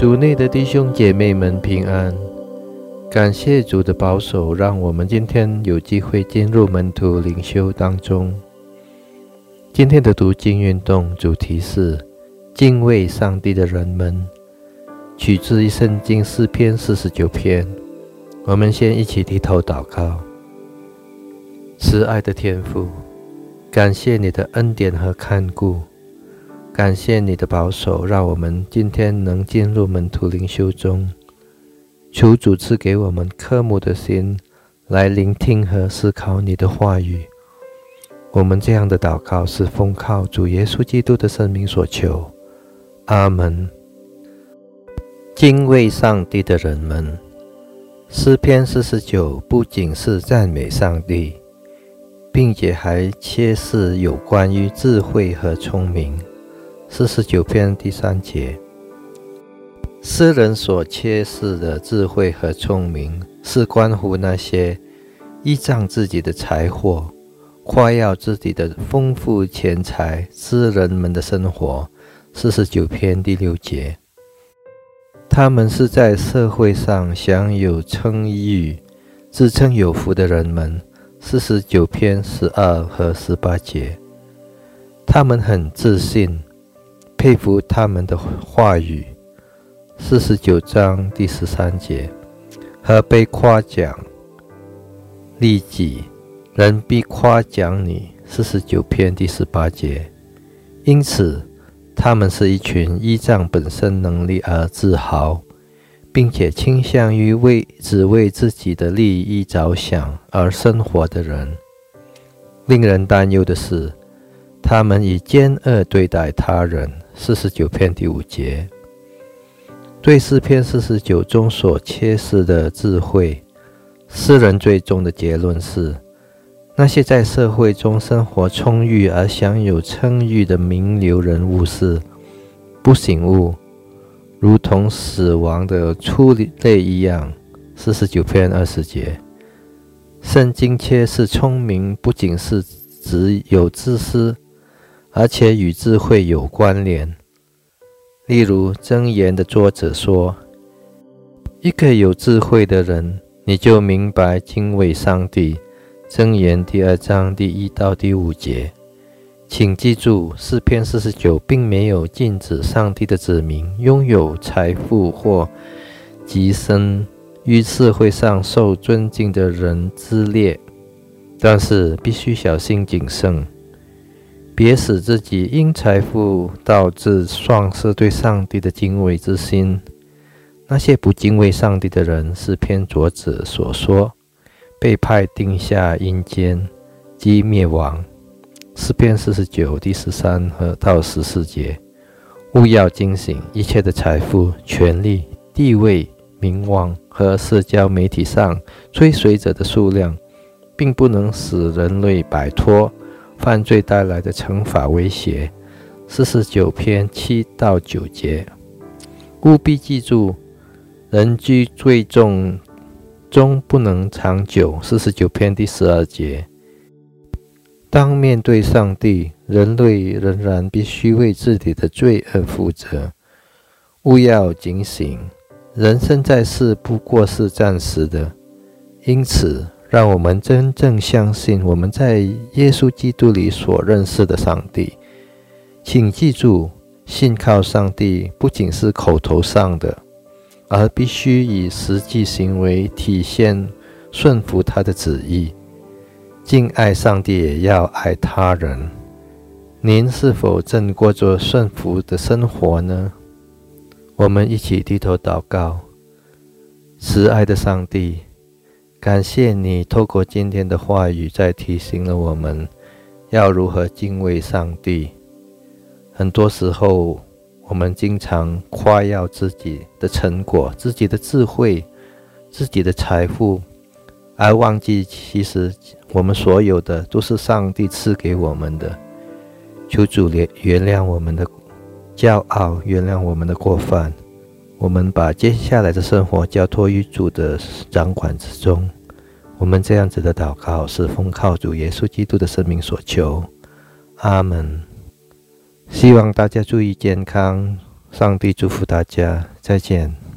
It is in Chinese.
主内的弟兄姐妹们平安，感谢主的保守，让我们今天有机会进入门徒灵修当中。今天的读经运动主题是敬畏上帝的人们，取自于圣经诗篇49篇。我们先一起低头祷告。慈爱的天父，感谢你的恩典和看顾，感谢你的保守，让我们今天能进入门徒灵修中。求主赐给我们渴慕的心，来聆听和思考你的话语。我们这样的祷告是奉靠主耶稣基督的圣名所求，阿们。敬畏上帝的人们，诗篇49不仅是赞美上帝，并且还揭示有关于智慧和聪明。49篇第3节，诗人所揭示的智慧和聪明，是关乎那些依仗自己的财货、夸耀自己的丰富钱财诗人们的生活。49篇第6节，他们是在社会上享有称誉、自称有福的人们。49篇12和18节，他们很自信，佩服他们的话语。49章第13节，何必夸奖利己，人必夸奖你。49篇第18节，因此他们是一群依仗本身能力而自豪，并且倾向于只为自己的利益着想而生活的人。令人担忧的是，他们以奸恶对待他人。49篇第5节，对诗篇49中所揭示的智慧，诗人最终的结论是，那些在社会中生活充裕而享有称誉的名流人物是不醒悟，如同死亡的畜类一样。49篇20节，圣经揭示聪明不仅是只有自私，而且与智慧有关联。例如箴言的作者说，一个有智慧的人，你就明白敬畏上帝。箴言第2章第1到第5节。请记住，诗篇49并没有禁止上帝的子民拥有财富或跻身于社会上受尊敬的人之列，但是必须小心谨慎，别使自己因财富导致丧失对上帝的敬畏之心。那些不敬畏上帝的人，是篇作者所说，被派定下阴间即灭亡。诗篇49第13和到14节，务要警醒，一切的财富、权力、地位、名望和社交媒体上追随者的数量，并不能使人类摆脱犯罪带来的惩罚威胁。49篇7到9节，务必记住，人居最重终不能长久。49篇第12节，当面对上帝，人类仍然必须为自己的罪恶负责。务要警醒，人生在世不过是暂时的，因此让我们真正相信我们在耶稣基督里所认识的上帝。请记住，信靠上帝不仅是口头上的，而必须以实际行为体现顺服他的旨意。敬爱上帝也要爱他人。您是否正过着顺服的生活呢？我们一起低头祷告。慈爱的上帝，感谢你透过今天的话语再提醒了我们要如何敬畏上帝。很多时候我们经常夸耀自己的成果、自己的智慧、自己的财富，而忘记其实我们所有的都是上帝赐给我们的。求主原谅我们的骄傲，原谅我们的过犯。我们把接下来的生活交托于主的掌管之中。我们这样子的祷告是奉靠主耶稣基督的圣名所求，阿们。希望大家注意健康，上帝祝福大家，再见。